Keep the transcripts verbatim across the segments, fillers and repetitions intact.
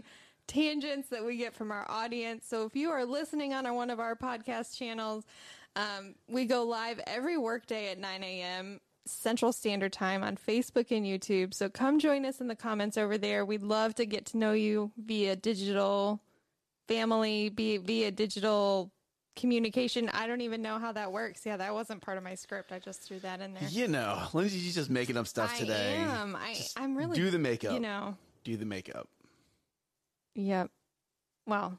interesting tangents that we get from our audience. So if you are listening on one of our podcast channels, um, we go live every workday at nine a.m. Central Standard Time on Facebook and YouTube. So come join us in the comments over there. We'd love to get to know you via digital family, via digital communication. I don't even know how that works. Yeah, that wasn't part of my script. I just threw that in there. You know, Lindsay's just making up stuff today. I am. I, I'm really. Do the makeup. You know. Do the makeup. Yep. Well.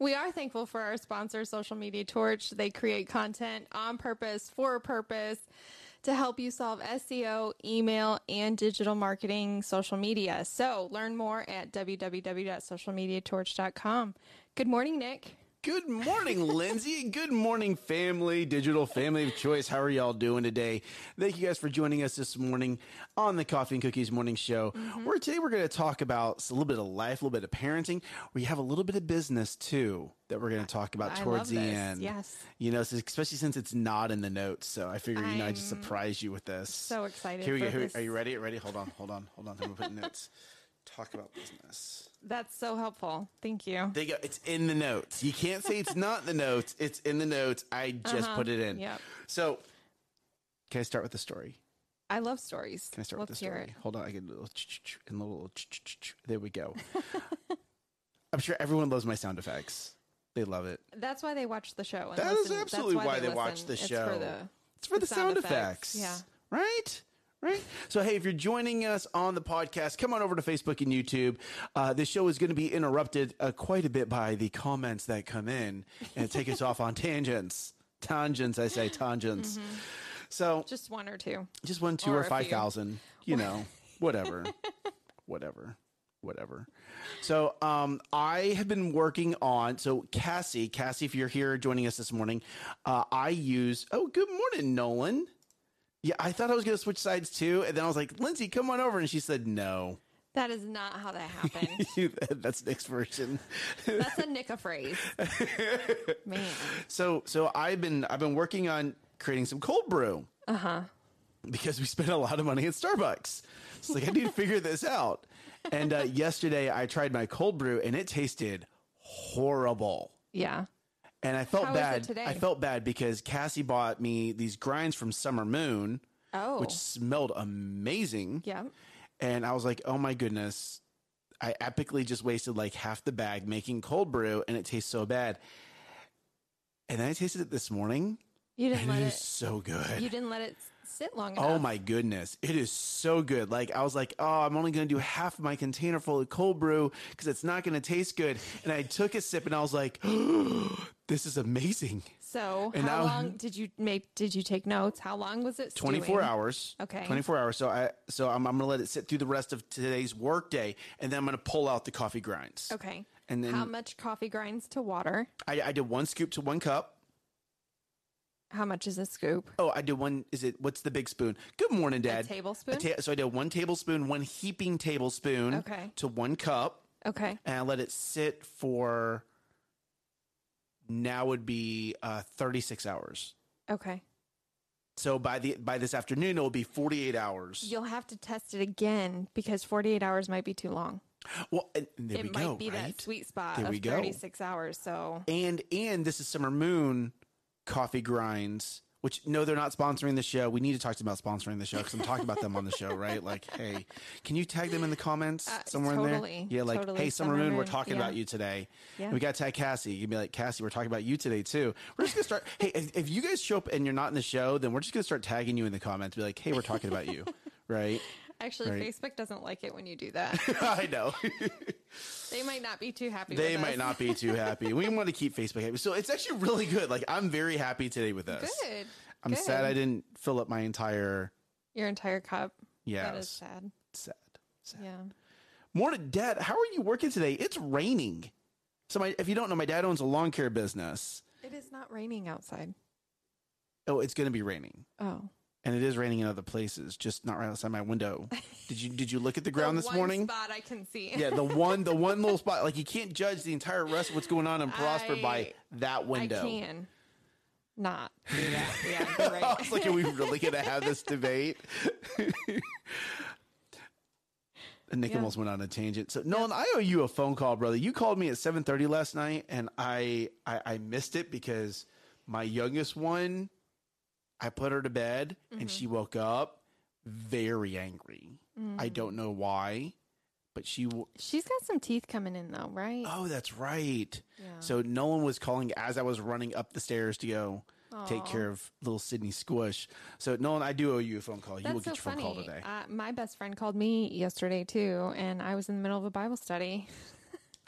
We are thankful for our sponsor, Social Media Torch. They create content on purpose, for a purpose, to help you solve S E O, email, and digital marketing, social media. So learn more at w w w dot social media torch dot com. Good morning, Nick. Good morning, Lindsay. Good morning, family, digital family of choice. How are y'all doing today? Thank you guys for joining us this morning on the Coffee and Cookies Morning Show. Mm-hmm. Where today we're going to talk about a little bit of life, a little bit of parenting. We have a little bit of business, too, that we're going to talk about I towards the this. end. Yes. You know, especially since it's not in the notes. So I figured, you I'm know, I just surprised you with this. So excited. Here we for go. This. Are you ready? Ready? Hold on. Hold on. Hold on. I'm going to put notes. Talk about business. That's so helpful. Thank you. There you go. It's in the notes. You can't say it's not the notes. It's in the notes. I just uh-huh. put it in. Yep. So can I start with the story? I love stories. Can I start Let's with the story? It. Hold on. I get a little ch-ch-ch and a little ch-ch-ch. There we go. I'm sure everyone loves my sound effects. They love it. That's why they watch the show. And that listen. is absolutely That's why, why they, they watch the show. It's for the, it's for the, the sound, sound effects. effects. Yeah. Right? Right. So, hey, if you're joining us on the podcast, come on over to Facebook and YouTube. Uh, this show is going to be interrupted uh, quite a bit by the comments that come in and take us off on tangents. Tangents, I say tangents. Mm-hmm. So just one or two, just one, two, or, or five thousand, you know, whatever, whatever, whatever. So um, I have been working on. So Cassie, Cassie, if you're here joining us this morning, uh, I use. Oh, good morning, Nolan. Yeah, I thought I was going to switch sides too. And then I was like, Lindsay, come on over. And she said, no. That is not how that happened. That's Nick's version. That's a Nick phrase. Man. So so I've been I've been working on creating some cold brew. Uh-huh. Because we spent a lot of money at Starbucks. It's like, I need to figure this out. And uh, yesterday I tried my cold brew and it tasted horrible. Yeah. And I felt How bad. I felt bad because Cassie bought me these grinds from Summer Moon, oh. which smelled amazing. Yeah. And I was like, oh my goodness. I epically just wasted like half the bag making cold brew and it tastes so bad. And then I tasted it this morning. You didn't and let it. It is so good. You didn't let it sit long enough. Oh my goodness. It is so good. Like I was like, oh, I'm only going to do half my container full of cold brew because it's not going to taste good. And I took a sip and I was like, oh, this is amazing. So and how now, long did you make, did you take notes? How long was it? twenty-four stewing? Hours. Okay. twenty-four hours. So I, so I'm, I'm going to let it sit through the rest of today's work day. And then I'm going to pull out the coffee grinds. Okay. And then how much coffee grinds to water? I, I did one scoop to one cup. How much is a scoop? Oh, I did one. Is it what's the big spoon? Good morning, Dad. A tablespoon. A ta- so I did one tablespoon, one heaping tablespoon okay. to one cup. Okay. And I let it sit for now would be uh, thirty-six hours. Okay. So by the by this afternoon, it will be forty-eight hours. You'll have to test it again because forty-eight hours might be too long. Well, and there it we might go, be right? that sweet spot there of we go. thirty-six hours. So and and this is Summer Moon. Coffee grinds, which no, they're not sponsoring the show. We need to talk to them about sponsoring the show because I'm talking about them on the show, right? Like, hey, can you tag them in the comments uh, somewhere totally, in there? Yeah, like, totally hey, Summer Moon, we're talking yeah. about you today. Yeah. And we got to tag Cassie. You'd be like, Cassie, we're talking about you today too. We're just gonna start. Hey, if, if you guys show up and you're not in the show, then we're just gonna start tagging you in the comments. Be like, hey, we're talking about you, right? Actually, right. Facebook doesn't like it when you do that. I know. They might not be too happy they with might us. not be too happy. We want to keep Facebook happy. So it's actually really good. Like, I'm very happy today with us. Good. I'm good. sad I didn't fill up my entire... Your entire cup? Yeah. That is sad. Sad. Sad. Yeah. Morning, Dad. How are you working today? It's raining. So my, if you don't know, my dad owns a lawn care business. It is not raining outside. Oh, it's going to be raining. Oh. And it is raining in other places, just not right outside my window. Did you did you look at the ground the this one morning? Spot I can see. Yeah, the one the one little spot. Like you can't judge the entire rest of what's going on in Prosper I, by that window. I can not do that. Yeah, right. I was like, are we really gonna have this debate? And Nick yeah. almost went on a tangent. So Nolan, yeah. I owe you a phone call, brother. You called me at seven thirty last night, and I, I I missed it because my youngest one, I put her to bed, mm-hmm. and she woke up very angry. Mm-hmm. I don't know why, but she w- she's got some teeth coming in though, right? Oh, that's right. Yeah. So Nolan was calling as I was running up the stairs to go Aww. Take care of little Sydney Squish. So Nolan, I do owe you a phone call. That's you will so get your funny. Phone call today. Uh, my best friend called me yesterday too, and I was in the middle of a Bible study.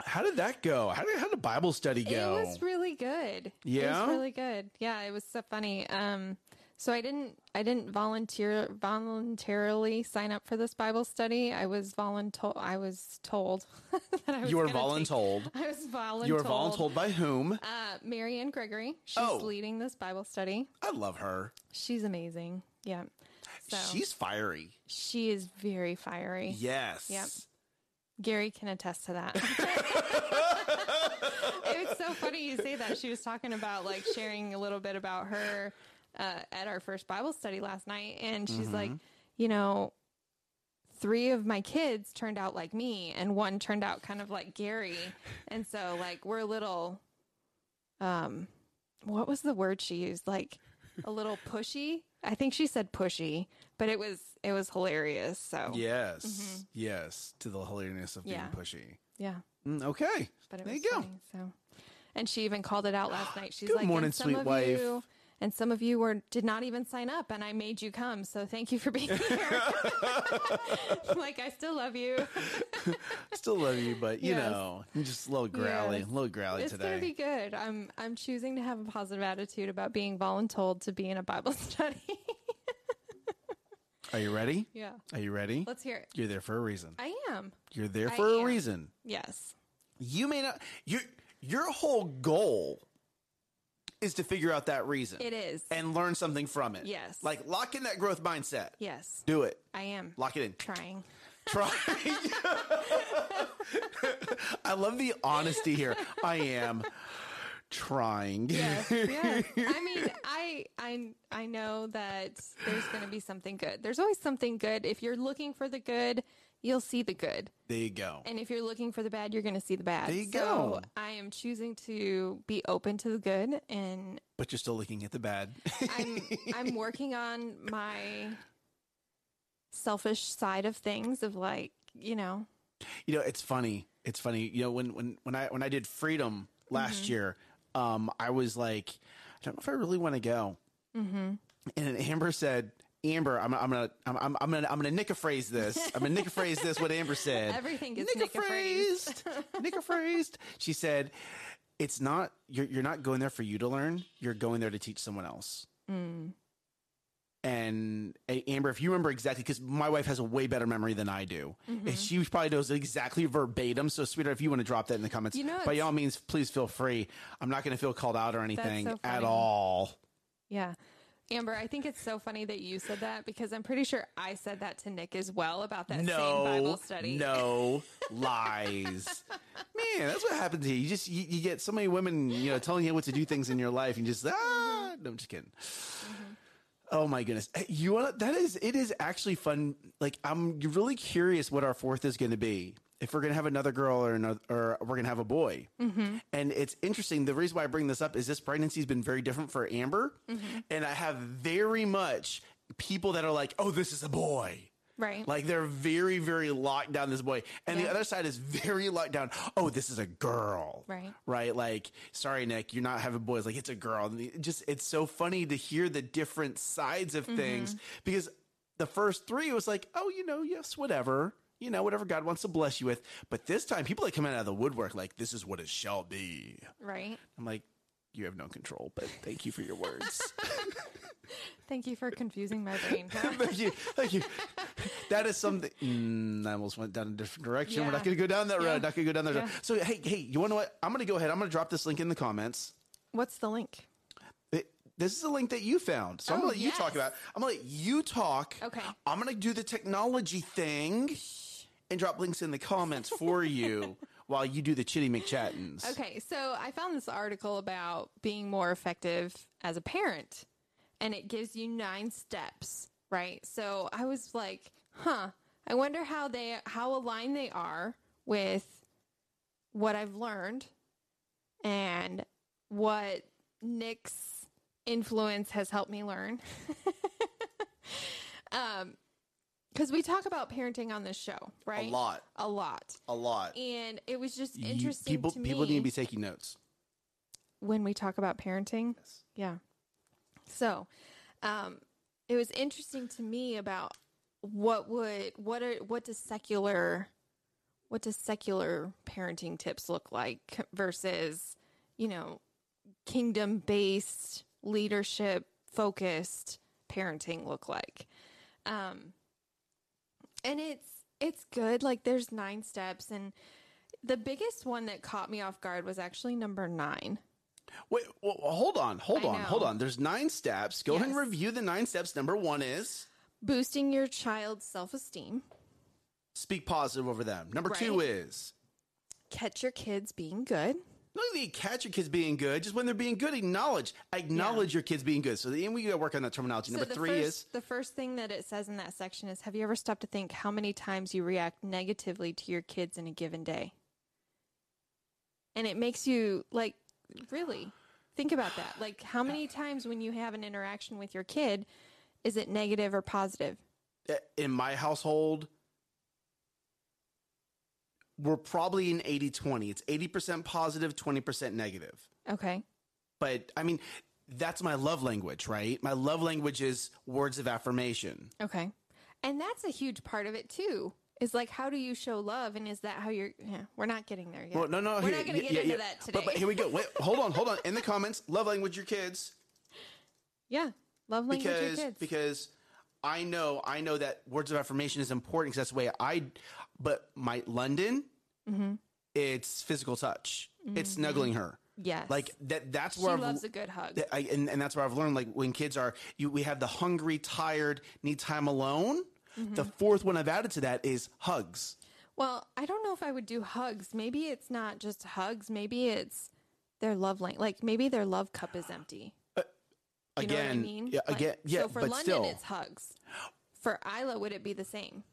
How did that go? How did how did Bible study go? It was really good. Yeah, it was really good. Yeah, it was so funny. Um, so I didn't I didn't volunteer voluntarily sign up for this Bible study. I was voluntold. I was told that I was. You were voluntold. Take, I was voluntold. You were voluntold by whom? Uh, Marianne Gregory. She's oh. leading this Bible study. I love her. She's amazing. Yeah. So, she's fiery. She is very fiery. Yes. Yep. Gary can attest to that. It was so funny you say that. She was talking about like sharing a little bit about her uh, at our first Bible study last night. And she's mm-hmm. like, you know, three of my kids turned out like me and one turned out kind of like Gary. And so like we're a little, um, what was the word she used? Like a little pushy. I think she said pushy, but it was it was hilarious. So yes, mm-hmm. yes, to the hilariousness of yeah. being pushy. Yeah. Mm, okay. But it there was you go. Funny, so, and she even called it out last night. She's Good like, morning, and some sweet of wife. You, and some of you were did not even sign up, and I made you come. So thank you for being here. Like I still love you. Still love you, but you yes. know, just a little growly, yes. a little growly it's today. It's gonna be good. I'm I'm choosing to have a positive attitude about being voluntold to be in a Bible study. Are you ready? Yeah. Are you ready? Let's hear it. You're there for a reason. I am. You're there for I a am. Reason. Yes. You may not. Your your whole goal is to figure out that reason. It is. And learn something from it. Yes. Like lock in that growth mindset. Yes. Do it. I am. Lock it in. Trying. Trying. I love the honesty here. I am trying. Yes, yes. I mean, I, I, I know that there's going to be something good. There's always something good. If you're looking for the good, you'll see the good. There you go. And if you're looking for the bad, you're going to see the bad. There you so go. I am choosing to be open to the good, and but you're still looking at the bad. I'm, I'm working on my selfish side of things, of like, you know, you know, it's funny. It's funny. You know, when, when, when I, when I did Freedom last mm-hmm. year, Um, I was like, I don't know if I really want to go. Mm-hmm. And Amber said, Amber, I'm, I'm gonna, I'm, I'm, I'm gonna, I'm gonna nick a phrase this. I'm gonna nick a phrase this. What Amber said. Everything gets nick a phrased. Nick a phrased. She said, "It's not you're you're not going there for you to learn. You're going there to teach someone else." Mm. And Amber, if you remember exactly, because my wife has a way better memory than I do. Mm-hmm. And she probably knows exactly verbatim. So, sweetheart, if you want to drop that in the comments, you know, by all means, please feel free. I'm not going to feel called out or anything so at all. Yeah. Amber, I think it's so funny that you said that, because I'm pretty sure I said that to Nick as well about that no, same Bible study. No lies. Man, that's what happens to you. You just you, you get so many women, you know, telling you what to do things in your life, and just, ah, no, I'm just kidding. Mm-hmm. Oh my goodness. You want that is, it is actually fun. Like I'm really curious what our fourth is going to be. If we're going to have another girl or another, or we're going to have a boy. Mm-hmm. And it's interesting. The reason why I bring this up is this pregnancy has been very different for Amber. Mm-hmm. And I have very much people that are like, oh, this is a boy. Right. Like they're very, very locked down this boy. And yeah. the other side is very locked down. Oh, this is a girl. Right. Right. Like, sorry, Nick, you're not having boys. Like it's a girl. And it just, it's so funny to hear the different sides of mm-hmm. things, because the first three was like, oh, you know, yes, whatever, you know, whatever God wants to bless you with. But this time people like come out of the woodwork, like this is what it shall be. Right. I'm like, you have no control, but thank you for your words. Thank you for confusing my brain. Thank you. Thank you. That is something. Mm, I almost went down a different direction. Yeah. We're not going to go down that road. Yeah. Not going to go down that yeah. road. So, hey, hey, you want to know what? I'm going to go ahead. I'm going to drop this link in the comments. What's the link? It, this is the link that you found. So oh, I'm going to let yes. you talk about it. I'm going to let you talk. Okay. I'm going to do the technology thing and drop links in the comments for you. While you do the Chitty McChattins. Okay, so I found this article about being more effective as a parent, and it gives you nine steps, right? So I was like, huh, I wonder how they how aligned they are with what I've learned and what Nick's influence has helped me learn. um, because we talk about parenting on this show, right? A lot. A lot. A lot. And it was just interesting you, people, to me. People need to be taking notes. When we talk about parenting? Yes. Yeah. So, um, it was interesting to me about what would, what are, what does secular, what does secular parenting tips look like versus, you know, kingdom-based, leadership-focused parenting look like? Um, and it's, it's good. Like, there's nine steps, and the biggest one that caught me off guard was actually number nine. Wait, well, hold on, hold I on, know. hold on. There's nine steps. Go yes. ahead and review the nine steps. Number one is boosting your child's self-esteem. Speak positive over them. Number right. two is catch your kids being good. Not only catch your kids being good, just when they're being good, acknowledge, acknowledge yeah. your kids being good. So then we got to work on that terminology. So number three first, is the first thing that it says in that section is, have you ever stopped to think how many times you react negatively to your kids in a given day? And it makes you like, really think about that. Like, how many times when you have an interaction with your kid, is it negative or positive? In my household, we're probably in eighty twenty. It's eighty percent positive, twenty percent negative. Okay. But I mean, that's my love language, right? My love language is words of affirmation. Okay. And that's a huge part of it too. Is like, how do you show love? And is that how you're, yeah, we're not getting there yet. Well, no, no, we're here, not going to get yeah, into yeah. that today. But, but here we go. Wait, hold on, hold on. In the comments, love language, your kids. Yeah. Love language, because, your kids. Because I know, I know that words of affirmation is important because that's the way I, but my London, mm-hmm. it's physical touch. Mm-hmm. It's snuggling her. Yes. Like that, that's where she I've, loves a good hug. That I, and, and that's where I've learned, like when kids are, you, we have the hungry, tired, need time alone. Mm-hmm. The fourth one I've added to that is hugs. Well, I don't know if I would do hugs. Maybe it's not just hugs. Maybe it's their love language. Like maybe their love cup is empty. Uh, again, you know what I mean? Yeah, like, again, yeah. So for but London, still. It's hugs. For Isla, would it be the same?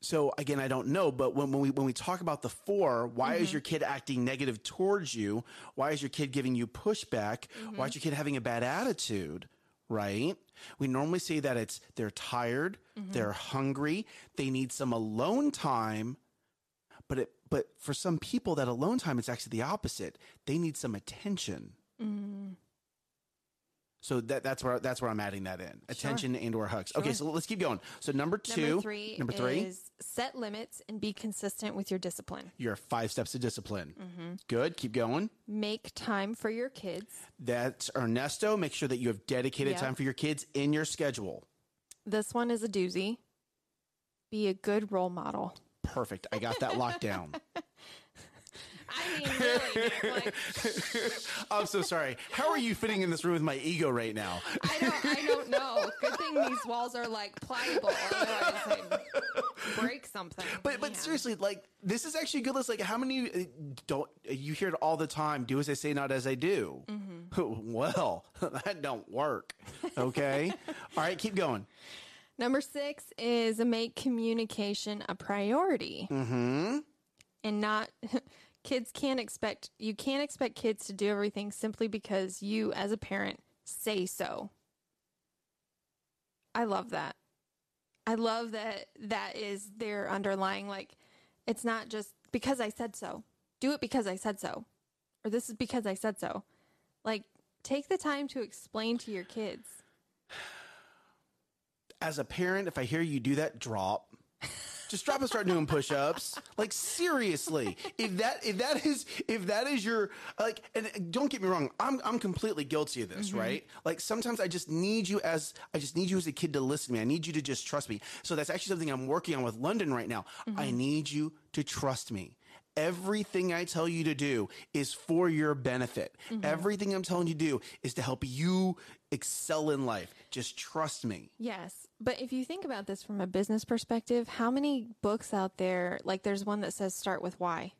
So again, I don't know. But when, when we when we talk about the four, why mm-hmm. is your kid acting negative towards you? Why is your kid giving you pushback? Mm-hmm. Why is your kid having a bad attitude? Right? We normally say that it's they're tired, mm-hmm. they're hungry, they need some alone time. But it, but for some people, that alone time is actually the opposite. They need some attention. Mm-hmm. So that that's where that's where I'm adding that in. Attention sure. and or hugs. Sure. Okay, so let's keep going. So number two, number three, number three is set limits and be consistent with your discipline. Your five steps to discipline. Mm-hmm. Good. Keep going. Make time for your kids. That's Ernesto. Make sure that you have dedicated yep. time for your kids in your schedule. This one is a doozy. Be a good role model. Perfect. I got that locked down. I mean, really, like, I'm so sorry. How are you fitting in this room with my ego right now? I don't, I don't know. Good thing these walls are like pliable, otherwise I'd break something. But, but yeah. seriously, like this is actually a good list. Like, how many don't you hear it all the time? Do as I say, not as I do. Mm-hmm. Well, that don't work. Okay. All right, keep going. Number six is make communication a priority. Mm-hmm. And not. Kids can't expect, you can't expect kids to do everything simply because you as a parent say so. I love that. I love that that is their underlying, like, it's not just because I said so. Do it because I said so. Or this is because I said so. Like, take the time to explain to your kids. As a parent, if I hear you do that, drop. Just drop and start doing push-ups. Like, seriously, if that if that is if that is your like, and don't get me wrong, I'm I'm completely guilty of this, mm-hmm. right? Like sometimes I just need you as I just need you as a kid to listen to me. I need you to just trust me. So that's actually something I'm working on with London right now. Mm-hmm. I need you to trust me. Everything I tell you to do is for your benefit. Mm-hmm. Everything I'm telling you to do is to help you excel in life. Just trust me. Yes. But if you think about this from a business perspective, how many books out there, like there's one that says start with why.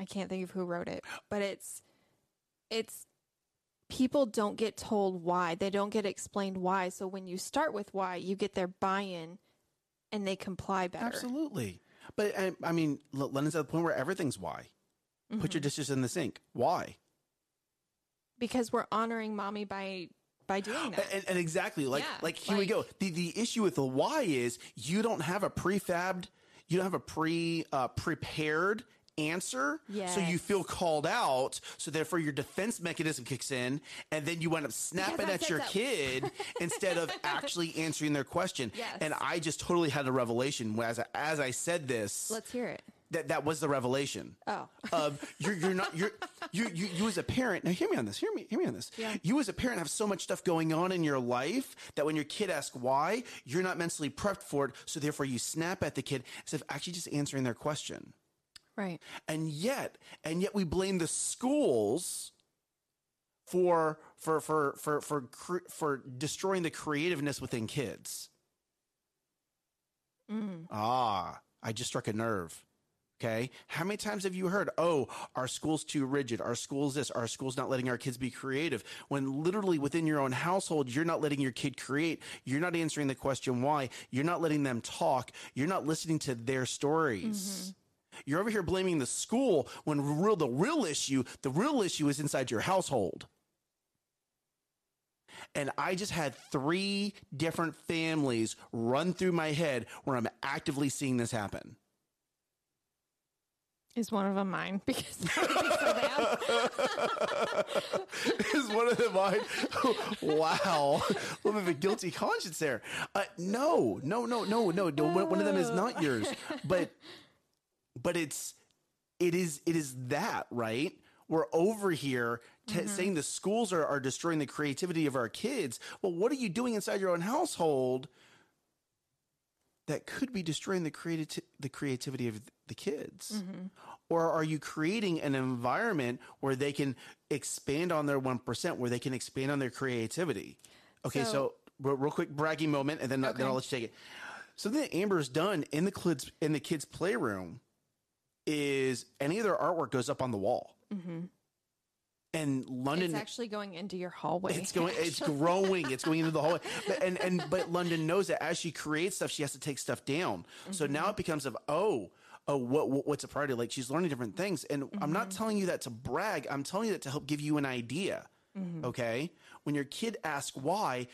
I can't think of who wrote it, but it's, it's people don't get told why. They don't get explained why. So when you start with why, you get their buy-in and they comply better. Absolutely. But I, I mean, London's at the point where everything's why. Mm-hmm. Put your dishes in the sink. Why? Because we're honoring mommy by by doing that. And, and exactly. Like, yeah, like here like, we go. The the issue with the why is you don't have a prefabbed, you don't have a pre uh, prepared answer. Yes. So you feel called out. So therefore your defense mechanism kicks in, and then you end up snapping yes, at your so. kid instead of actually answering their question. Yes. And I just totally had a revelation as I, as I said this. Let's hear it. That that was the revelation. Oh, of you're you're not you're you you you as a parent. Now hear me on this. Hear me. Hear me on this. Yeah. You as a parent have so much stuff going on in your life that when your kid asks why, you're not mentally prepped for it. So therefore, you snap at the kid instead of actually just answering their question. Right. And yet, and yet, we blame the schools for for for for for for, for destroying the creativeness within kids. Mm. Ah, I just struck a nerve. Okay. How many times have you heard, oh, our school's too rigid. Our school's this. Our school's not letting our kids be creative. When literally within your own household, you're not letting your kid create. You're not answering the question why. You're not letting them talk. You're not listening to their stories. Mm-hmm. You're over here blaming the school when real, the real issue, the real issue is inside your household. And I just had three different families run through my head where I'm actively seeing this happen. Is one of them mine? Because it's so bad. Is one of them mine? Wow. A little bit of a guilty conscience there. Uh, no, no, no, no, no. One of them is not yours. But but it's it is it is that, right? We're over here t- mm-hmm. saying the schools are, are destroying the creativity of our kids. Well, what are you doing inside your own household that could be destroying the creati- the creativity of the kids? Mm-hmm. Or are you creating an environment where they can expand on their one percent, where they can expand on their creativity? Okay. So, so real, real quick bragging moment, and then, okay. then I'll let you take it. Something that Amber's done in the kids, in the kids' playroom is any of their artwork goes up on the wall. Mm-hmm. And London, it's actually going into your hallway. It's going, actually. it's growing, it's going into the hallway. But, and and but London knows that as she creates stuff, she has to take stuff down. Mm-hmm. So now it becomes of oh, oh, what, what what's a priority? Like she's learning different things. And mm-hmm. I'm not telling you that to brag. I'm telling you that to help give you an idea. Mm-hmm. Okay, when your kid asks why,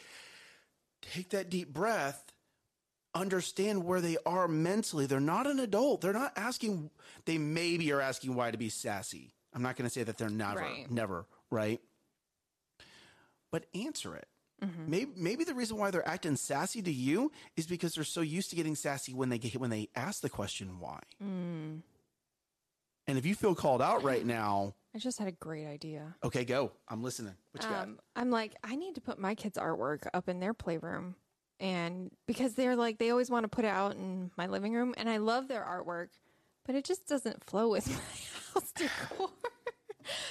take that deep breath. Understand where they are mentally. They're not an adult. They're not asking. They maybe are asking why to be sassy. I'm not going to say that they're never, right. never, right? But answer it. Mm-hmm. Maybe, maybe the reason why they're acting sassy to you is because they're so used to getting sassy when they get when they ask the question why. Mm. And if you feel called out right now, I just had a great idea. Okay, go. I'm listening. What you um, got? I'm like, I need to put my kids' artwork up in their playroom, and because they're like, they always want to put it out in my living room, and I love their artwork, but it just doesn't flow with my.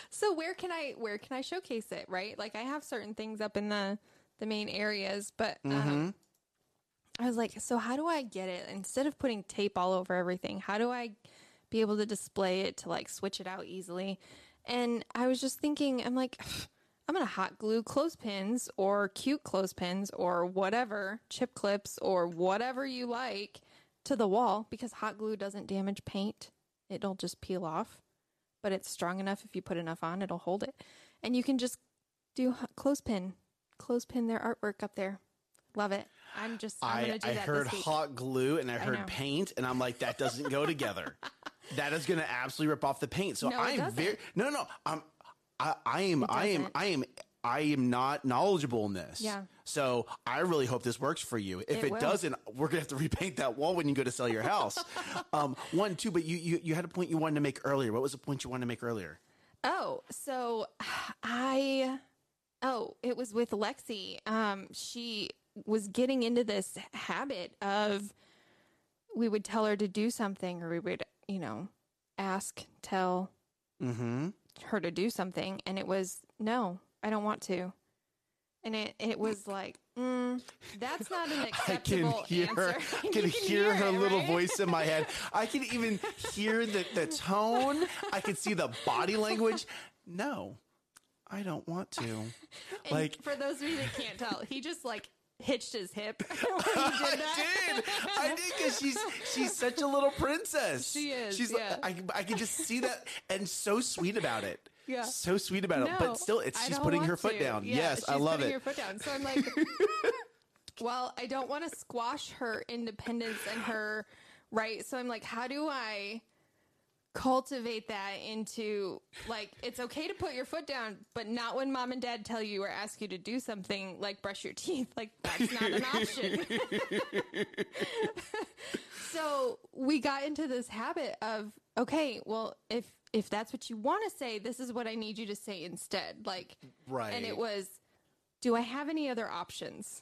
So where can I where can I showcase it, right? Like I have certain things up in the the main areas, but um, mm-hmm. I was like, so how do I get it instead of putting tape all over everything? How do I be able to display it to like switch it out easily? And I was just thinking, I'm like, I'm gonna hot glue clothespins or cute clothespins or whatever, chip clips or whatever you like to the wall, because hot glue doesn't damage paint; it'll just peel off. But it's strong enough. If you put enough on, it'll hold it. And you can just do clothespin, clothespin their artwork up there. Love it. I'm just, I'm I, gonna do I that heard hot glue and I, I heard know. paint, and I'm like, that doesn't go together. That is going to absolutely rip off the paint. So no, I am very, no, no, I'm, I, I am, I am, I am, I am not knowledgeable in this. Yeah. So I really hope this works for you. If it, it doesn't, we're going to have to repaint that wall when you go to sell your house. um, one, two, but you, you, you had a point you wanted to make earlier. What was the point you wanted to make earlier? Oh, so I, oh, it was with Lexi. Um, she was getting into this habit of, we would tell her to do something, or we would, you know, ask, tell mm-hmm. her to do something. And it was, no, I don't want to. And it, it was like, mm, that's not an acceptable I can hear, answer. I can, can hear, hear her it, little right? voice in my head. I can even hear the, the tone. I can see the body language. No, I don't want to. Like, for those of you that can't tell, he just like hitched his hip when he did that? I did. I did, because she's she's such a little princess. She is. She's yeah. like, I I can just see that, and so sweet about it. Yeah. So sweet about no, it. But still, it's she's putting her foot to. down. Yeah, yes, I love it. She's putting her foot down. So I'm like, well, I don't want to squash her independence and her, right? So I'm like, how do I cultivate that into, like, it's okay to put your foot down, but not when mom and dad tell you or ask you to do something like brush your teeth. Like, that's not an option. So we got into this habit of, okay, well, if if that's what you want to say, this is what I need you to say instead. Like, right. And it was, do I have any other options?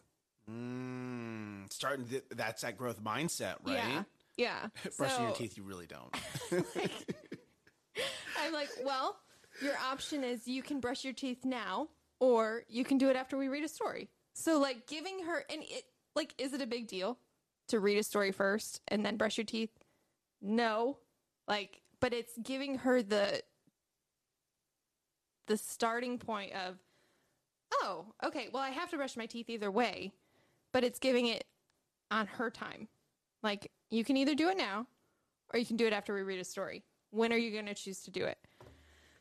Mm, starting th- that's that growth mindset, right? Yeah. Yeah. Brushing so, your teeth, you really don't. like, I'm like, well, your option is you can brush your teeth now, or you can do it after we read a story. So, like, giving her, and it, like, is it a big deal to read a story first and then brush your teeth? No. Like, but it's giving her the the starting point of, oh, okay, well, I have to brush my teeth either way, but it's giving it on her time. Like, you can either do it now, or you can do it after we read a story. When are you going to choose to do it?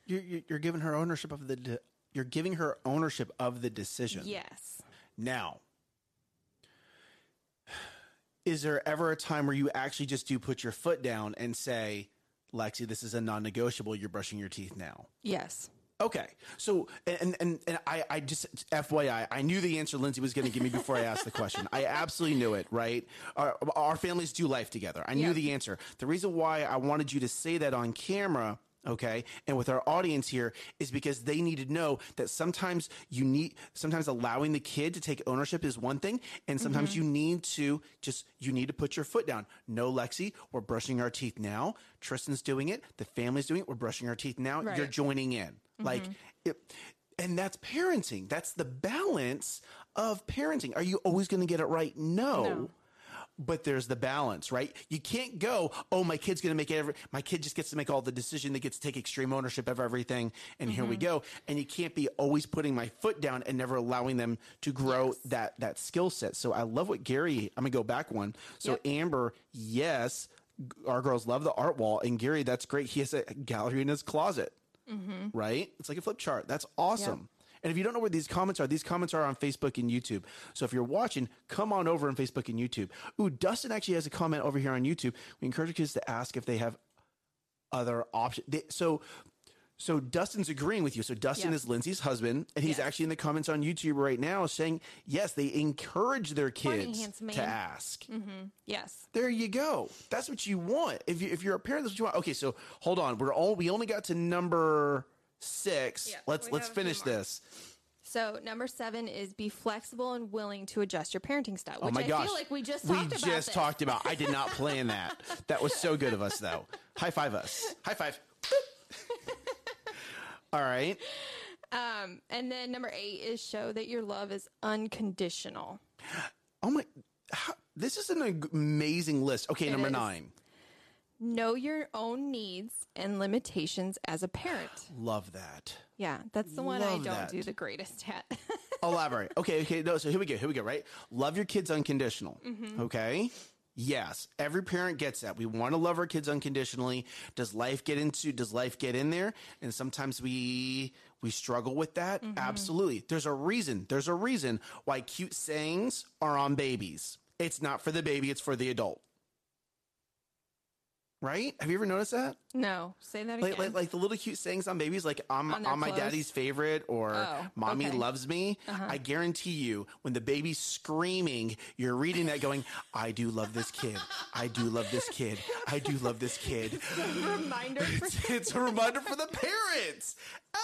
You're, you're giving her ownership of the. De- you're giving her ownership of the decision. Yes. Now, is there ever a time where you actually just do put your foot down and say, "Lexi, this is a non-negotiable. You're brushing your teeth now." Yes. Okay. So, and and and I, I just, F Y I, I knew the answer Lindsay was going to give me before I asked the question. I absolutely knew it, right? Our, our families do life together. I knew yep. the answer. The reason why I wanted you to say that on camera, okay, and with our audience here, is because they need to know that sometimes you need, sometimes allowing the kid to take ownership is one thing, and sometimes mm-hmm. you need to just, you need to put your foot down. No, Lexi, we're brushing our teeth now. Tristan's doing it. The family's doing it. We're brushing our teeth now. Right. You're joining in. Like, mm-hmm. it, and that's parenting. That's the balance of parenting. Are you always going to get it right? No. no. But there's the balance, right? You can't go, oh, my kid's going to make every, my kid just gets to make all the decision. They get to take extreme ownership of everything. And mm-hmm. here we go. And you can't be always putting my foot down and never allowing them to grow yes. that, that skill set. So I love what Gary, I'm going to go back one. So yep. Amber, yes, our girls love the art wall. And Gary, that's great. He has a gallery in his closet. Mm-hmm. Right? It's like a flip chart. That's awesome. Yeah. And if you don't know where these comments are, these comments are on Facebook and YouTube. So if you're watching, come on over on Facebook and YouTube. Ooh, Dustin actually has a comment over here on YouTube. We encourage kids to ask if they have other options. They, so so Dustin's agreeing with you. So Dustin yeah. is Lindsay's husband, and he's yeah. actually in the comments on YouTube right now saying, yes, they encourage their kids Morning, to ask. Mm-hmm. Yes. There you go. That's what you want. If, you, if you're a parent, that's what you want. Okay, so hold on. We're all, we only got to number six. Yeah, let's let's finish this. So number seven is be flexible and willing to adjust your parenting style, which oh my I gosh. feel like we just talked we about. We just this. talked about. I did not plan that. That was so good of us, though. High five us. High five. All right. Um, and then number eight is show that your love is unconditional. Oh my, how, this is an amazing list. Okay, it number is. nine. Know your own needs and limitations as a parent. Love that. Yeah, that's the one Love I don't that. do the greatest at. Elaborate. Okay, okay. No, so here we go. Here we go, right? Love your kids unconditional. Mm-hmm. Okay. Yes, every parent gets that. We want to love our kids unconditionally. Does life get into, does life get in there? And sometimes we we struggle with that. Mm-hmm. Absolutely. There's a reason. There's a reason why cute sayings are on babies. It's not for the baby, it's for the adult. Right? Have you ever noticed that? No. Say that again. Like, like, like the little cute sayings on babies, like I'm, on I'm my daddy's favorite, or oh, mommy okay. loves me. Uh-huh. I guarantee you, when the baby's screaming, you're reading that going, I do love this kid. I do love this kid. I do love this kid. It's a reminder for it's, it's a reminder for the parents.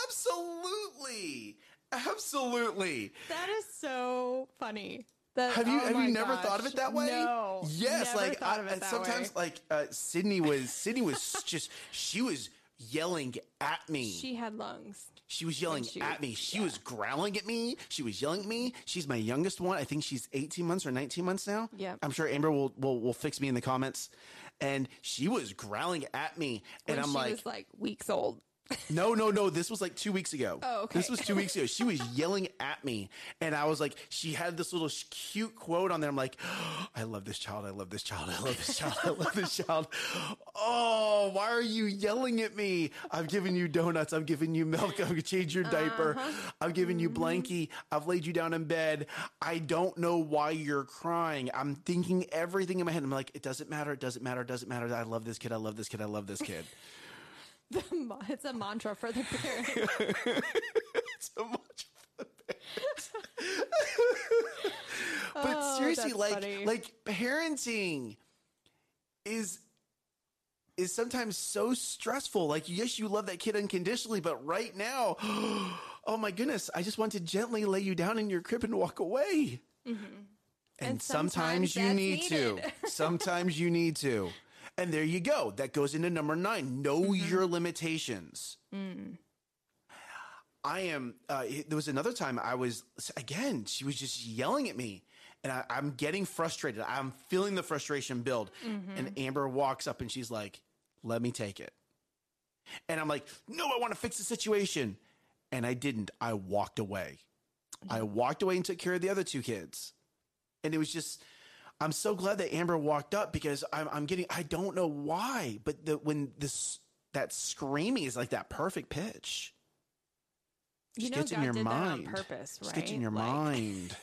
Absolutely. Absolutely. That is so funny. That, have you oh have you never gosh. thought of it that way? No, yes, never like thought I, of it that sometimes, way. like uh, Sydney was Sydney was just she was yelling at me. She had lungs. She was yelling she, at me. She yeah. was growling at me. She was yelling at me. She's my youngest one. I think she's eighteen months or nineteen months now. Yeah, I'm sure Amber will will will fix me in the comments. And she was growling at me, and when I'm she like, was like weeks old. No, no, no. This was like two weeks ago. Oh, okay. This was two weeks ago. She was yelling at me. And I was like, she had this little cute quote on there. I'm like, oh, I love this child. I love this child. I love this child. I love this child. Oh, why are you yelling at me? I've given you donuts. I've given you milk. I've changed your diaper. Uh-huh. I've given you blankie. I've laid you down in bed. I don't know why you're crying. I'm thinking everything in my head. I'm like, it doesn't matter. It doesn't matter. It doesn't matter. I love this kid. I love this kid. I love this kid. The, it's a mantra for the parents. It's a mantra for the parents. But oh, seriously, like funny. like parenting is is sometimes so stressful. Like, yes, you love that kid unconditionally, but right now, oh my goodness, I just want to gently lay you down in your crib and walk away. Mm-hmm. And, and sometimes, sometimes you need needed. to. Sometimes you need to. And there you go. That goes into number nine. Know mm-hmm. your limitations. Mm. I am. Uh, there was another time I was, again, she was just yelling at me. And I, I'm getting frustrated. I'm feeling the frustration build. Mm-hmm. And Amber walks up and she's like, let me take it. And I'm like, no, I want to fix the situation. And I didn't. I walked away. Mm-hmm. I walked away and took care of the other two kids. And it was just... I'm so glad that Amber walked up because I'm, I'm getting, I don't know why, but the, when this, that screaming is like that perfect pitch. You know, God did that on purpose, right? Just gets in your mind.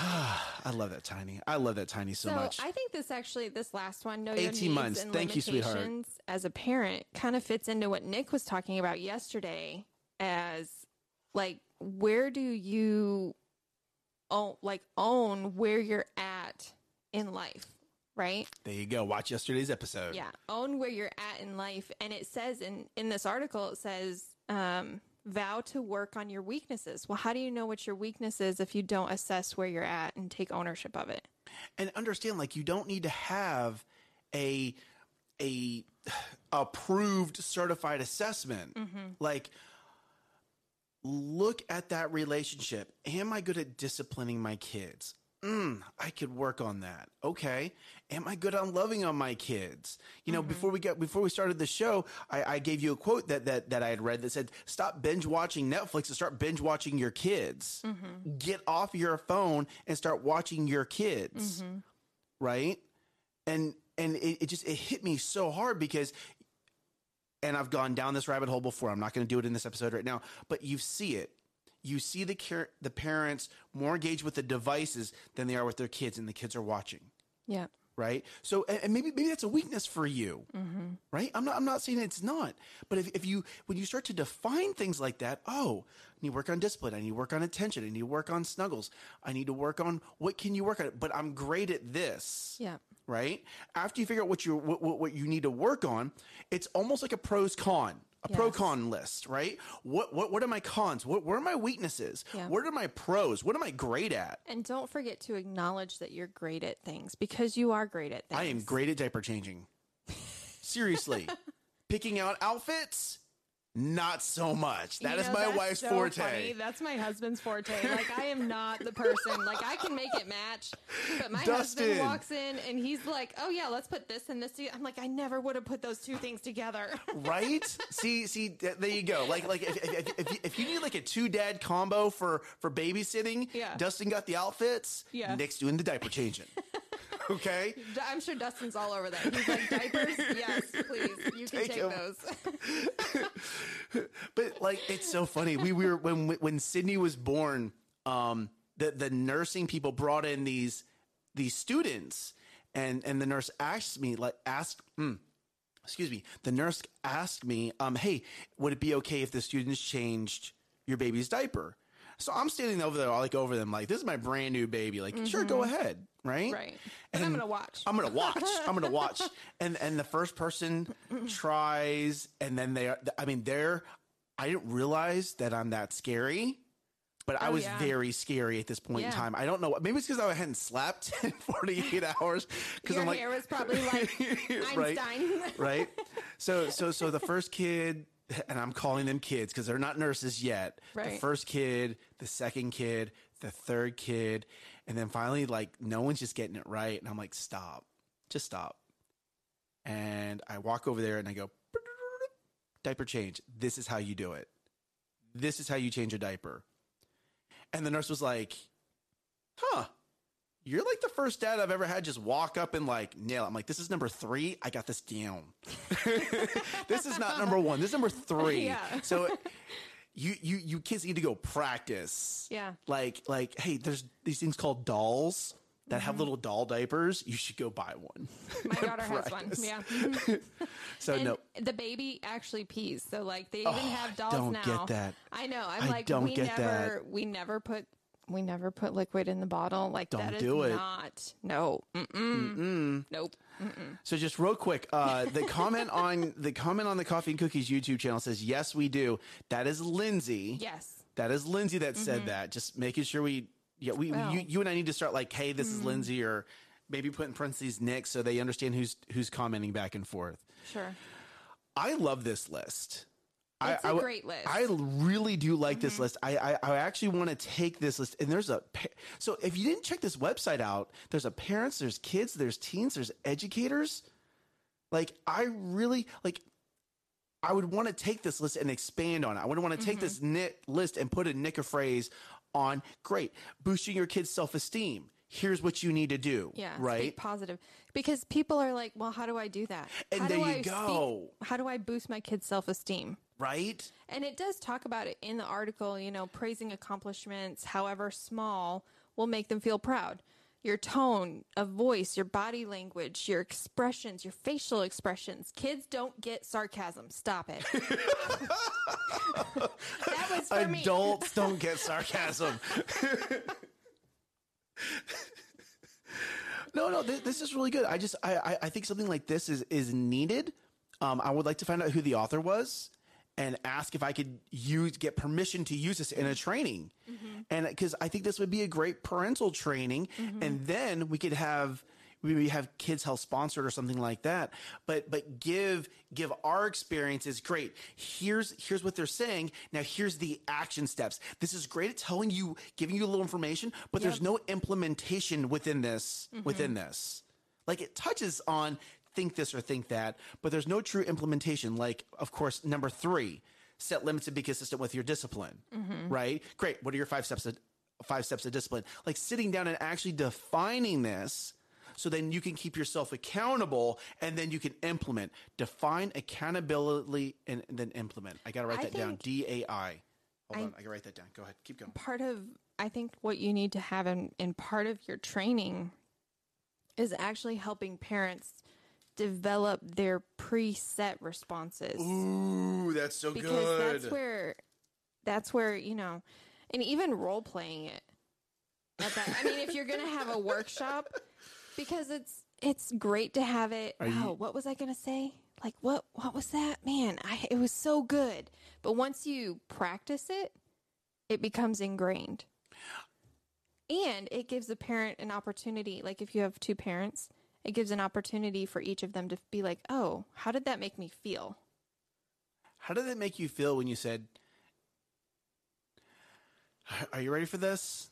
I love that Tiny. I love that Tiny so, so much. I think this actually, this last one, know your needs months. and Thank limitations you, sweetheart. As a parent kind of fits into what Nick was talking about yesterday as like, where do you own, like own where you're at in life, right? There you go. Watch yesterday's episode. Yeah. Own where you're at in life. And it says in, in this article, it says, um, vow to work on your weaknesses. Well, how do you know what your weakness is if you don't assess where you're at and take ownership of it? And understand, like, you don't need to have a, a approved certified assessment. Mm-hmm. Like, look at that relationship. Am I good at disciplining my kids? Mm, I could work on that. Okay. Am I good on loving on my kids? You know, mm-hmm. before we got, before we started the show, I, I gave you a quote that, that, that I had read that said, stop binge watching Netflix and start binge watching your kids. Mm-hmm. Get off your phone and start watching your kids. Mm-hmm. Right. And, and it, it just, it hit me so hard because, and I've gone down this rabbit hole before. I'm not going to do it in this episode right now, but you see it. You see the car- the parents more engaged with the devices than they are with their kids, and the kids are watching. Yeah. Right. So, and maybe maybe that's a weakness for you. Mm-hmm. Right. I'm not. I'm not saying it's not. But if, if you when you start to define things like that, oh, I need to work on discipline. I need to work on attention. I need to work on snuggles. I need to work on what can you work on. But I'm great at this. Yeah. Right. After you figure out what you what, what you need to work on, it's almost like a pros con. A yes. pro con list, right? What what what are my cons? What what are my weaknesses? Yeah. What are my pros? What am I great at? And don't forget to acknowledge that you're great at things because you are great at things. I am great at diaper changing. Seriously. Picking out outfits? Not so much. That you know, is my wife's so forte. Funny. That's my husband's forte. Like, I am not the person. Like, I can make it match, but my Dustin. husband walks in and he's like, "Oh yeah, let's put this and this together." I'm like, I never would have put those two things together. Right? see, see, there you go. Like, like if, if, if, if you need like a two dad combo for for babysitting, yeah. Dustin got the outfits. Yeah. Nick's doing the diaper changing. Okay. I'm sure Dustin's all over that. He's like, diapers? Yes, please. You can take, take those. But like, it's so funny. We, we were, when, when Sydney was born, um, the, the nursing people brought in these, these students and, and the nurse asked me, like, asked, mm, excuse me. The nurse asked me, um, hey, would it be okay if the students changed your baby's diaper? So I'm standing over there, like over them, like, this is my brand new baby. Like, mm-hmm. sure, go ahead. Right. Right. And, and I'm going to watch. I'm going to watch. I'm going to watch. And and the first person tries. And then they are, I mean, they're, I didn't realize that I'm that scary, but oh, I was yeah. very scary at this point yeah. in time. I don't know. Maybe it's because I hadn't slept in forty-eight hours. Because I'm like, your hair was probably like Einstein. Right. Right. So, so, so the first kid. And I'm calling them kids because they're not nurses yet. Right. The first kid, the second kid, the third kid. And then finally, like, no one's just getting it right. And I'm like, stop, just stop. And I walk over there and I go, diaper change. This is how you do it. This is how you change a diaper. And the nurse was like, huh, you're like the first dad I've ever had just walk up and like nail it. I'm like, this is number three. I got this down. This is not number one. This is number three. Yeah. So you, you, you kids need to go practice. Yeah. Like, like, hey, there's these things called dolls that have little doll diapers. You should go buy one. My daughter has one. Yeah. So and no, the baby actually pees. So like they even oh, have dolls I don't now. Get that. I know. I'm I like, don't we get never, that. we never put, we never put liquid in the bottle. Like don't that do is it. Not, no, mm-mm. Mm-mm. Nope. Mm-mm. So just real quick, uh, the comment on the comment on the Coffee and Cookies YouTube channel says, yes, we do. That is Lindsay. Yes. That is Lindsay that mm-hmm. said that. Just making sure we, Yeah, we well, you, you and I need to start like, hey, this mm-hmm. is Lindsay, or maybe put in parentheses Nick so they understand who's who's commenting back and forth. Sure. I love this list. It's I, a I, great list. I really do like mm-hmm. this list. I I, I actually want to take this list. And there's a so if you didn't check this website out, there's a parents, there's kids, there's teens, there's educators. Like I really like. I would want to take this list and expand on it. I would want to take mm-hmm. this knit list and put a nick a phrase on great boosting your kids' self-esteem. Here's what you need to do. Yeah, right. Speak positive, because people are like, well, how do I do that? And how there do you I go. Speak, how do I boost my kids' self-esteem? Right. And it does talk about it in the article. You know, praising accomplishments, however small, will make them feel proud. Your tone of voice, your body language, your expressions, your facial expressions. Kids don't get sarcasm. Stop it. That was for Adults me. Adults don't get sarcasm. no, no, th- this is really good. I just, I, I think something like this is, is needed. Um, I would like to find out who the author was and ask if I could use, get permission to use this in a training. Mm-hmm. And because I think this would be a great parental training. Mm-hmm. And then we could have, we have Kids Health sponsored or something like that, but, but give, give our experiences. Great. Here's, here's what they're saying. Now here's the action steps. This is great at telling you, giving you a little information, but yep. there's no implementation within this, mm-hmm. within this. Like it touches on think this or think that, but there's no true implementation. Like, of course, number three, set limits and be consistent with your discipline, mm-hmm. right? Great. What are your five steps of, five steps of discipline? Like sitting down and actually defining this so then you can keep yourself accountable and then you can implement. Define accountability and then implement. I got to write I that down. D A I. Hold I, on. I got to write that down. Go ahead. Keep going. Part of, I think what you need to have in, in part of your training is actually helping parents develop their preset responses. Ooh, that's so because good. Because that's where, that's where, you know, and even role playing it. At that, I mean, if you're going to have a workshop, because it's, it's great to have it. Are oh, you, what was I going to say? Like, what, what was that? Man, I, it was so good. But once you practice it, it becomes ingrained. And it gives the parent an opportunity. Like if you have two parents, it gives an opportunity for each of them to be like, oh, how did that make me feel? How did it make you feel when you said, are you ready for this?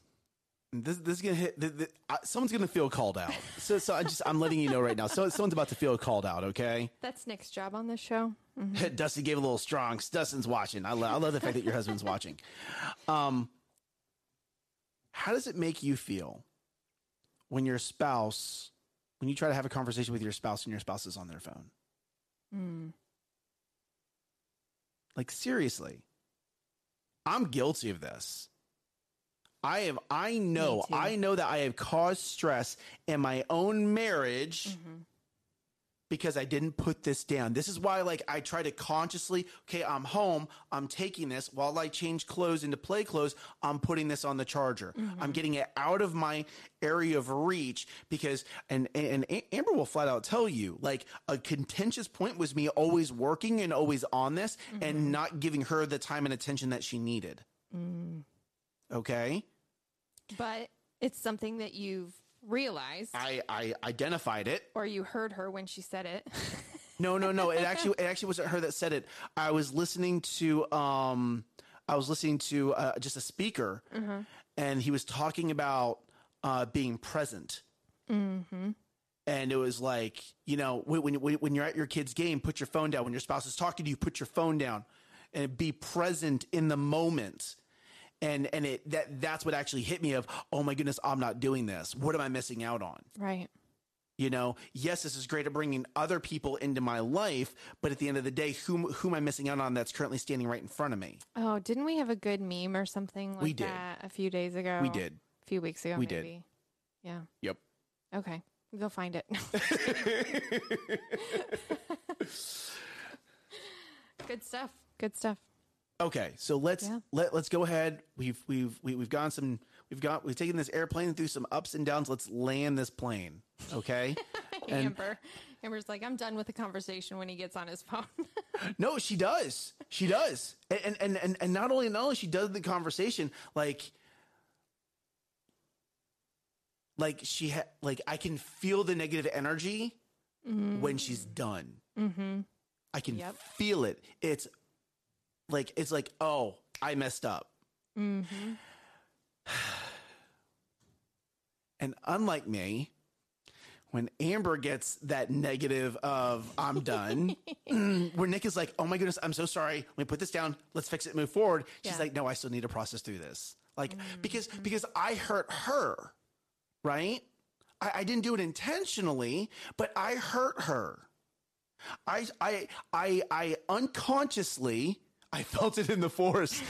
This, this is going to hit. The, the, uh, someone's going to feel called out. So, so I just, I'm letting you know right now. So someone's about to feel called out. Okay. That's Nick's job on this show. Mm-hmm. Dustin gave a little strong. Dustin's watching. I love, I love the fact that your husband's watching. Um, how does it make you feel when your spouse when you try to have a conversation with your spouse and your spouse is on their phone? Mm. Like, seriously, I'm guilty of this. I have, I know, I know that I have caused stress in my own marriage mm-hmm. because I didn't put this down. This is why, like, I try to consciously, okay, I'm home. I'm taking this while I change clothes into play clothes. I'm putting this on the charger. Mm-hmm. I'm getting it out of my area of reach because, and, and, and Amber will flat out tell you, like, a contentious point was me always working and always on this mm-hmm. and not giving her the time and attention that she needed. Mm. Okay. But it's something that you've realized. I, I identified it. Or you heard her when she said it. No, no, no. It actually, it actually wasn't her that said it. I was listening to, um, I was listening to uh, just a speaker, mm-hmm. and he was talking about uh, being present. Mm-hmm. And it was like, you know, when, when, when you're at your kid's game, put your phone down. When your spouse is talking to you, put your phone down and be present in the moment. And, and it, that, that's what actually hit me of, oh my goodness, I'm not doing this. What am I missing out on? Right. You know, yes, this is great at bringing other people into my life, but at the end of the day, who, who am I missing out on that's currently standing right in front of me? Oh, didn't we have a good meme or something like we did. that a few days ago? We did. A few weeks ago, we maybe. Did. Yeah. Yep. Okay. Go find it. Good stuff. Good stuff. Okay. So let's, yeah. let, let's go ahead. We've, we've, we, we've gone some... We've got, we've taken this airplane through some ups and downs. Let's land this plane. Okay. And, Amber. Amber's like, I'm done with the conversation when he gets on his phone. No, she does. She does. And, and, and, and not only, not only she does the conversation, like, like she had, like, I can feel the negative energy mm-hmm. when she's done. Mm-hmm. I can yep. feel it. It's like, it's like, oh, I messed up. Mm-hmm. And unlike me, when Amber gets that negative of I'm done, where Nick is like, oh my goodness, I'm so sorry. Let me put this down. Let's fix it and move forward. She's yeah. like, no, I still need to process through this. Like, mm-hmm. because, because I hurt her, right? I, I didn't do it intentionally, but I hurt her. I, I, I, I unconsciously, I felt it in the force.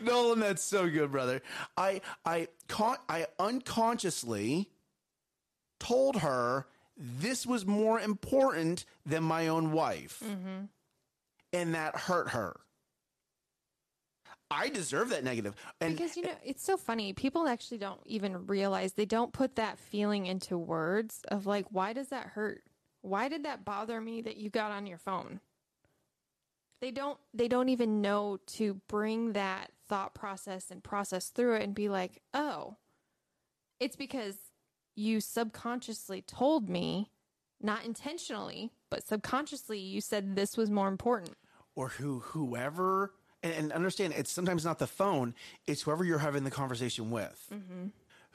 Nolan, that's so good, brother. I I con- I unconsciously told her this was more important than my own wife, mm-hmm. and that hurt her. I deserve that negative. And because, you know, it's so funny. People actually don't even realize, they don't put that feeling into words of like, why does that hurt? Why did that bother me that you got on your phone? They don't they don't even know to bring that thought process and process through it and be like, oh, it's because you subconsciously told me, not intentionally, but subconsciously you said this was more important. Or who whoever, and, and understand, it's sometimes not the phone, it's whoever you're having the conversation with. Mm-hmm.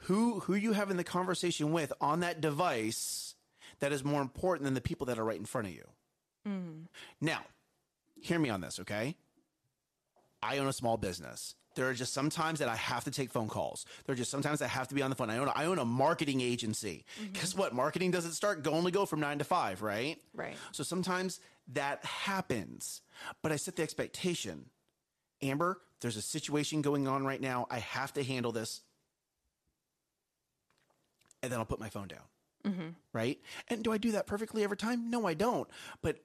Who who you having the conversation with on that device that is more important than the people that are right in front of you. Mm. Now, hear me on this, okay? I own a small business. There are just some times that I have to take phone calls. There are just sometimes I have to be on the phone. I own a, I own a marketing agency. Mm-hmm. Guess what? Marketing doesn't start go only go from nine to five, right? Right. So sometimes that happens, but I set the expectation. Amber, there's a situation going on right now. I have to handle this, and then I'll put my phone down. Mm-hmm. Right? And do I do that perfectly every time? No, I don't. But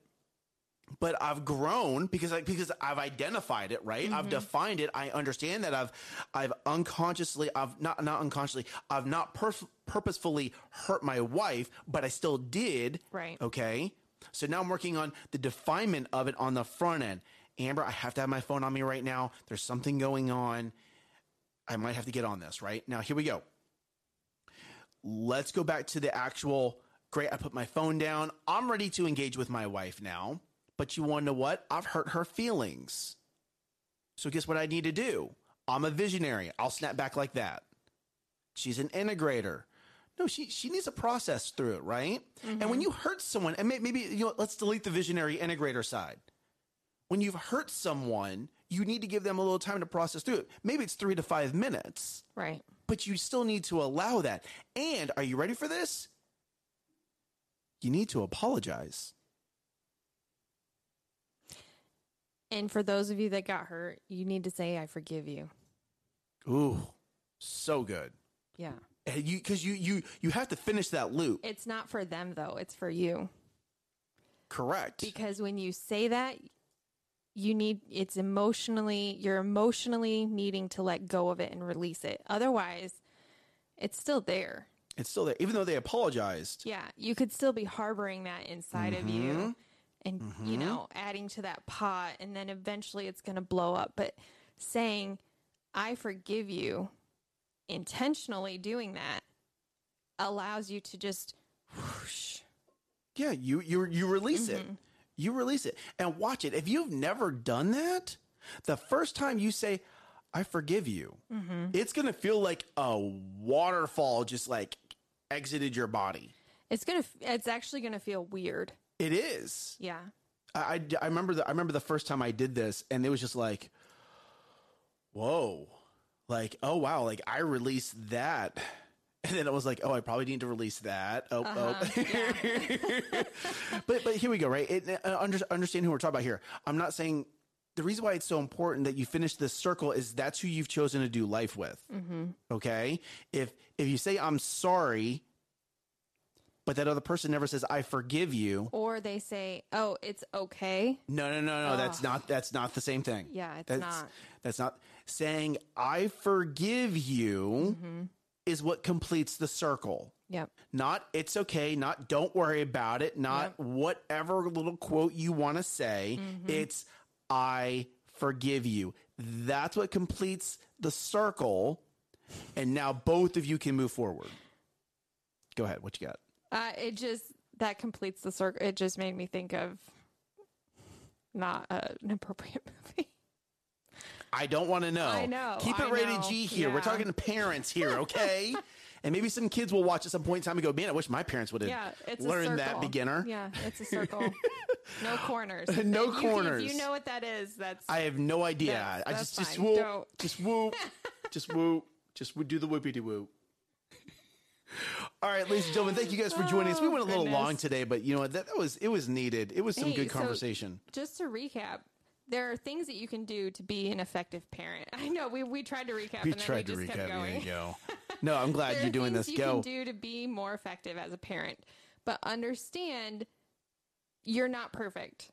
But I've grown because I, because I've identified it, right? Mm-hmm. I've defined it. I understand that I've, I've unconsciously, I've not, not unconsciously, I've not perf- purposefully hurt my wife, but I still did. Right. Okay. So now I'm working on the definement of it on the front end. Amber, I have to have my phone on me right now. There's something going on. I might have to get on this right now. Here we go. Let's go back to the actual, great. I put my phone down. I'm ready to engage with my wife now. But you want to what? I've hurt her feelings. So guess what I need to do? I'm a visionary. I'll snap back like that. She's an integrator. No, she she needs to process through it, right? Mm-hmm. And when you hurt someone, and maybe, you know, let's delete the visionary integrator side. When you've hurt someone, you need to give them a little time to process through it. Maybe it's three to five minutes. Right. But you still need to allow that. And are you ready for this? You need to apologize. And for those of you that got hurt, you need to say, I forgive you. Ooh, so good. Yeah. You, because you, you, you have to finish that loop. It's not for them, though. It's for you. Correct. Because when you say that, you need, it's emotionally, you're emotionally needing to let go of it and release it. Otherwise, it's still there. It's still there. Even though they apologized. Yeah. You could still be harboring that inside mm-hmm. of you. And, mm-hmm. you know, adding to that pot, and then eventually it's going to blow up. But saying, I forgive you, intentionally doing that allows you to just whoosh. Yeah, you you you release mm-hmm. it. You release it and watch it. If you've never done that, the first time you say, I forgive you. Mm-hmm. It's going to feel like a waterfall just like exited your body. It's going to, it's actually going to feel weird. It is. Yeah. I, I, I remember the, I remember the first time I did this and it was just like, whoa, like, oh wow. Like I released that. And then it was like, oh, I probably need to release that. Oh, uh-huh. oh. Yeah. but, but here we go. Right. It, uh, under, understand who we're talking about here. I'm not saying the reason why it's so important that you finish this circle is that's who you've chosen to do life with. Mm-hmm. Okay. If, if you say, I'm sorry, but that other person never says, I forgive you. Or they say, oh, it's okay. No, no, no, no. Oh. That's not, that's not the same thing. Yeah. It's that's, not, that's not saying I forgive you. Mm-hmm. Is what completes the circle. Yep. Not it's okay. Not don't worry about it. Not yep. whatever little quote you want to say. Mm-hmm. It's I forgive you. That's what completes the circle. And now both of you can move forward. Go ahead. What you got? Uh, it just, that completes the circle. It just made me think of not uh, an appropriate movie. I don't want to know. I know. Keep it I rated know. G here. Yeah. We're talking to parents here, okay? And maybe some kids will watch at some point in time and go, man, I wish my parents would have yeah, learned that, beginner. Yeah, it's a circle. No corners. no if corners. You, if you know what that is, that's... I have no idea. That's, that's I just, just whoop, don't. just whoop, just whoop, just whoop, do the whoopity-whoop. All right, ladies and gentlemen, thank you guys for joining us. We went a little Goodness. long today, but you know what? That, that was, it was needed. It was some hey, good conversation. So just to recap, there are things that you can do to be an effective parent. I know we, we tried to recap. We and then tried we just to recap. Kept going. Yeah, go. No, I'm glad you're doing this. You go. Can do to be more effective as a parent, but understand you're not perfect,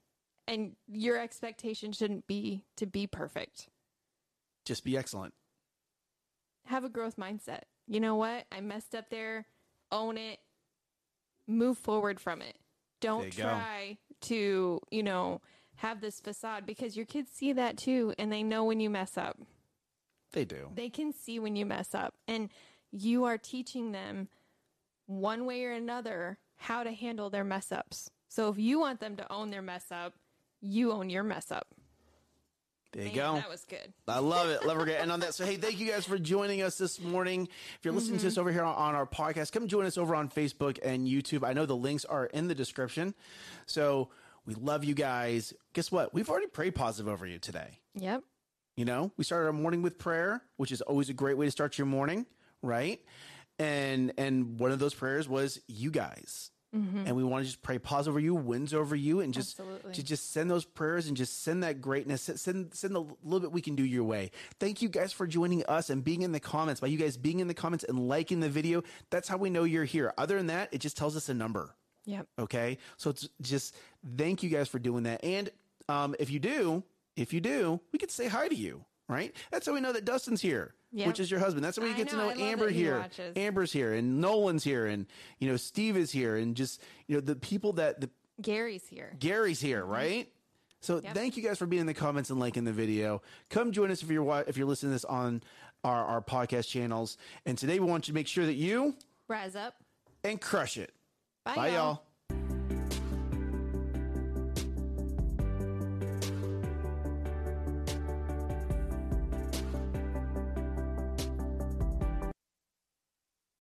and your expectation shouldn't be to be perfect. Just be excellent. Have a growth mindset. You know what? I messed up there. Own it. Move forward from it. Don't try go. to, you know, have this facade, because your kids see that too. And they know when you mess up. They do. They can see when you mess up, and you are teaching them one way or another how to handle their mess ups. So if you want them to own their mess up, you own your mess up. There you Man, go. That was good. I love it. Love her. And on that, so hey, thank you guys for joining us this morning. If you're listening mm-hmm. to us over here on, on our podcast, come join us over on Facebook and YouTube. I know the links are in the description. So we love you guys. Guess what? We've already prayed positive over you today. Yep. You know, we started our morning with prayer, which is always a great way to start your morning, right? And and one of those prayers was you guys. Mm-hmm. And we want to just pray positive over you, wins over you, and just to just send those prayers and just send that greatness. Send send the little bit we can do your way. Thank you guys for joining us and being in the comments. By you guys being in the comments and liking the video, that's how we know you're here. Other than that, it just tells us a number. Yep. Okay. So it's just thank you guys for doing that. And um, if you do, if you do, we could say hi to you, right? That's how we know that Dustin's here, yep. which is your husband. That's how we I get know, to know Amber here. He Amber's here, and Nolan's here, and you know Steve is here, and just you know the people that the Gary's here. Gary's here, right? Mm-hmm. So yep. thank you guys for being in the comments and liking the video. Come join us if you're if you're listening to this on our, our podcast channels. And today we want you to make sure that you rise up and crush it. Bye, Bye y'all. y'all.